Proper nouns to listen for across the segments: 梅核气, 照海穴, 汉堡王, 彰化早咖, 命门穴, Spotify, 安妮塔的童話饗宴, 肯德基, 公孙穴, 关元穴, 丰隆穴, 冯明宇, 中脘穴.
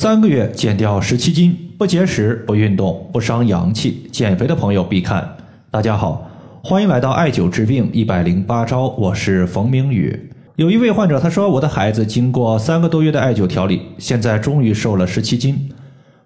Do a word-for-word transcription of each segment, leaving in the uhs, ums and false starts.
三个月减掉十七斤，不节食、不运动、不伤阳气，减肥的朋友必看。大家好，欢迎来到艾灸治病一百零八招，我是冯明宇。有一位患者他说，我的孩子经过三个多月的艾灸调理，现在终于瘦了十七斤。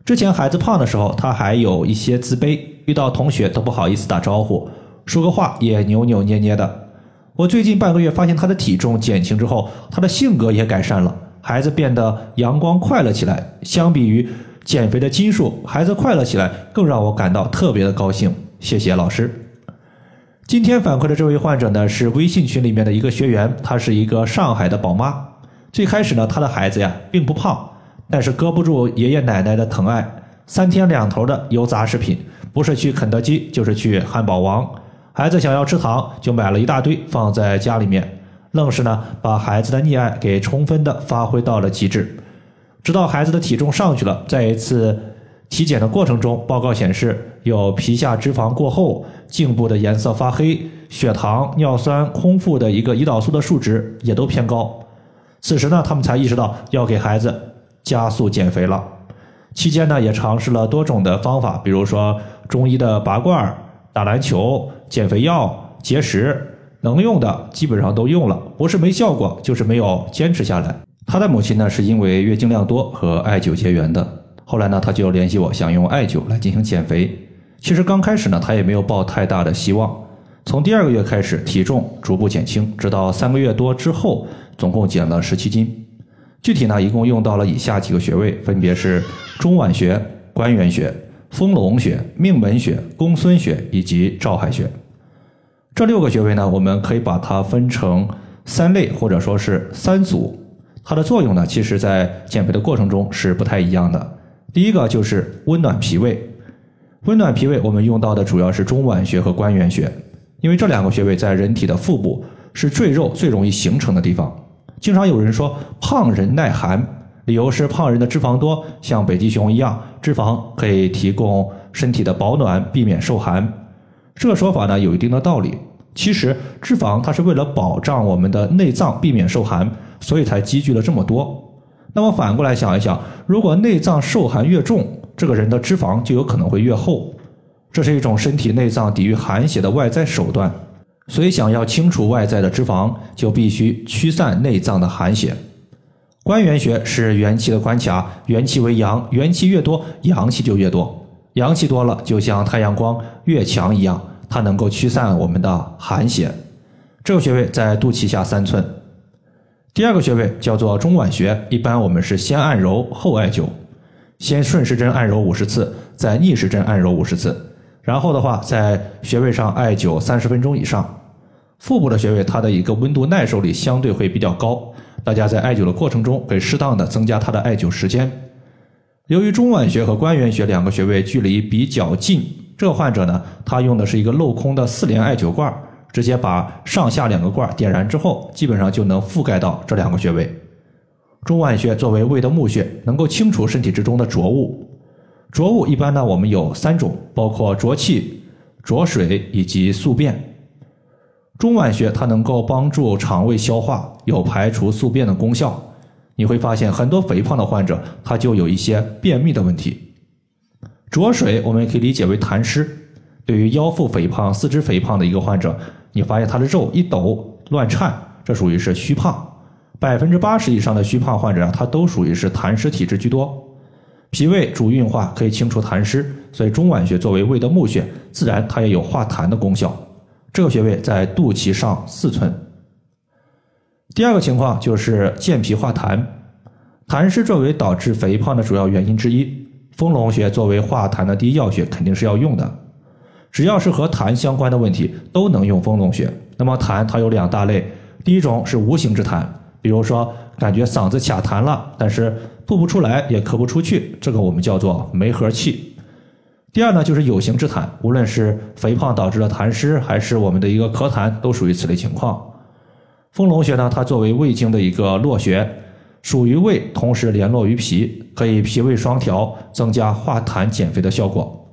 之前孩子胖的时候，他还有一些自卑，遇到同学都不好意思打招呼，说个话也扭扭捏捏的。我最近半个月发现他的体重减轻之后，他的性格也改善了，孩子变得阳光快乐起来。相比于减肥的斤数，孩子快乐起来更让我感到特别的高兴，谢谢老师。今天反馈的这位患者呢，是微信群里面的一个学员，她是一个上海的宝妈。最开始呢，她的孩子呀并不胖，但是搁不住爷爷奶奶的疼爱，三天两头的油炸食品，不是去肯德基就是去汉堡王。孩子想要吃糖，就买了一大堆放在家里面，愣是呢把孩子的溺爱给充分的发挥到了极致。直到孩子的体重上去了，在一次体检的过程中，报告显示有皮下脂肪过厚、颈部的颜色发黑、血糖、尿酸、空腹的一个胰岛素的数值也都偏高。此时呢，他们才意识到要给孩子加速减肥了。期间呢，也尝试了多种的方法，比如说中医的拔罐、打篮球、减肥药、节食，能用的基本上都用了，不是没效果，就是没有坚持下来。他的母亲呢，是因为月经量多和艾灸结缘的。后来呢，他就联系我，想用艾灸来进行减肥。其实刚开始呢，他也没有抱太大的希望。从第二个月开始，体重逐步减轻，直到三个月多之后，总共减了十七斤。具体呢，一共用到了以下几个穴位，分别是中脘穴、关元穴、丰隆穴、命门穴、公孙穴以及照海穴。这六个穴位呢，我们可以把它分成三类，或者说是三组。它的作用呢，其实在减肥的过程中是不太一样的。第一个就是温暖脾胃，温暖脾胃我们用到的主要是中脘穴和关元穴，因为这两个穴位在人体的腹部是赘肉最容易形成的地方。经常有人说胖人耐寒，理由是胖人的脂肪多，像北极熊一样，脂肪可以提供身体的保暖，避免受寒。这个说法呢，有一定的道理。其实脂肪它是为了保障我们的内脏避免受寒，所以才积聚了这么多。那么反过来想一想，如果内脏受寒越重，这个人的脂肪就有可能会越厚。这是一种身体内脏抵御寒邪的外在手段。所以想要清除外在的脂肪，就必须驱散内脏的寒邪。关元穴是元气的关卡，元气为阳，元气越多，阳气就越多。阳气多了，就像太阳光越强一样，它能够驱散我们的寒邪。这个穴位在肚脐下三寸。第二个穴位叫做中脘穴，一般我们是先按揉后艾灸，先顺时针按揉五十次，再逆时针按揉五十次，然后的话在穴位上艾灸三十分钟以上。腹部的穴位它的一个温度耐受力相对会比较高，大家在艾灸的过程中可以适当的增加它的艾灸时间。由于中脘穴和关元穴两个穴位距离比较近，这个患者呢，他用的是一个镂空的四连艾灸罐，直接把上下两个罐点燃之后，基本上就能覆盖到这两个穴位。中脘穴作为胃的募穴，能够清除身体之中的浊物。浊物一般呢，我们有三种，包括浊气、浊水以及宿便。中脘穴它能够帮助肠胃消化，有排除宿便的功效。你会发现很多肥胖的患者，他就有一些便秘的问题。浊水我们也可以理解为痰湿，对于腰腹肥胖、四肢肥胖的一个患者，你发现他的肉一抖乱颤，这属于是虚胖。 百分之八十 以上的虚胖患者他都属于是痰湿体质居多。脾胃主运化，可以清除痰湿，所以中脘穴作为胃的募穴，自然它也有化痰的功效。这个穴位在肚脐上四寸。第二个情况就是健脾化痰，痰湿作为导致肥胖的主要原因之一，丰隆穴作为化痰的第一要穴肯定是要用的。只要是和痰相关的问题都能用丰隆穴。那么痰它有两大类，第一种是无形之痰，比如说感觉嗓子卡痰了，但是吐不出来也咳不出去，这个我们叫做梅核气。第二呢，就是有形之痰，无论是肥胖导致的痰湿，还是我们的一个咳痰，都属于此类情况。丰隆穴呢，它作为胃经的一个络穴，属于胃，同时联络于脾，可以脾胃双调，增加化痰减肥的效果。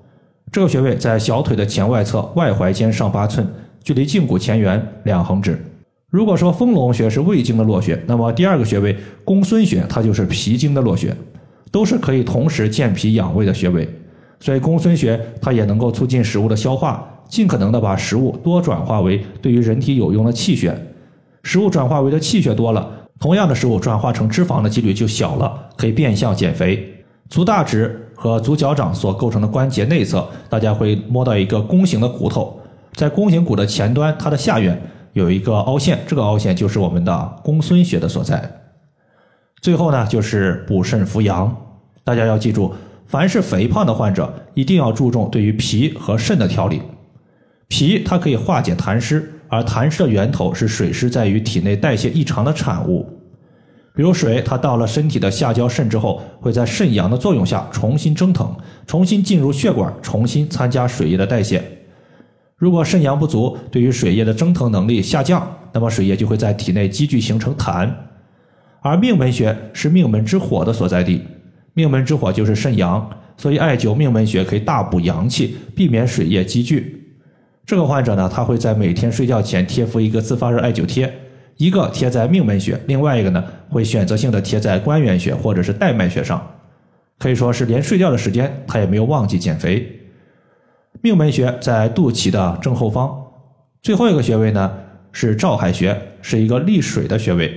这个穴位在小腿的前外侧，外踝尖上八寸，距离胫骨前缘两横指。如果说丰隆穴是胃经的络穴，那么第二个穴位公孙穴它就是脾经的络穴。都是可以同时健脾养胃的穴位。所以公孙穴它也能够促进食物的消化，尽可能的把食物多转化为对于人体有用的气血。食物转化为的气血多了，同样的食物转化成脂肪的几率就小了，可以变相减肥。足大趾和足脚掌所构成的关节内侧，大家会摸到一个弓形的骨头，在弓形骨的前端，它的下缘有一个凹陷，这个凹陷就是我们的公孙穴的所在。最后呢，就是补肾扶阳。大家要记住，凡是肥胖的患者一定要注重对于脾和肾的调理。脾它可以化解痰湿，而痰湿的源头是水湿在于体内代谢异常的产物。比如水，它到了身体的下焦肾之后，会在肾阳的作用下重新蒸腾，重新进入血管，重新参加水液的代谢。如果肾阳不足，对于水液的蒸腾能力下降，那么水液就会在体内积聚形成痰。而命门穴是命门之火的所在地，命门之火就是肾阳，所以艾灸命门穴可以大补阳气，避免水液积聚。这个患者呢，他会在每天睡觉前贴敷一个自发热艾灸贴，一个贴在命门穴，另外一个呢会选择性的贴在关元穴或者是带脉穴上。可以说是连睡觉的时间他也没有忘记减肥。命门穴在肚脐的正后方。最后一个穴位呢是照海穴，是一个利水的穴位，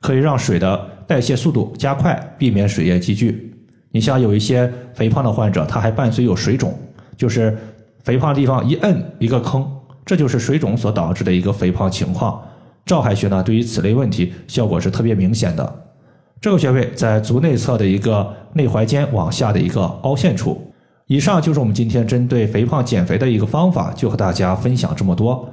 可以让水的代谢速度加快，避免水液积聚。你像有一些肥胖的患者，他还伴随有水肿，就是肥胖的地方一摁一个坑，这就是水肿所导致的一个肥胖情况。照海穴呢，对于此类问题效果是特别明显的。这个穴位在足内侧的一个内踝尖往下的一个凹陷处。以上就是我们今天针对肥胖减肥的一个方法，就和大家分享这么多。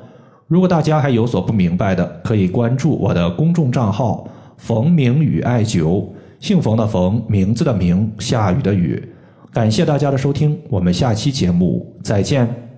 如果大家还有所不明白的，可以关注我的公众账号冯明宇艾灸，姓冯的冯，名字的名，下雨的雨。感谢大家的收听，我们下期节目再见。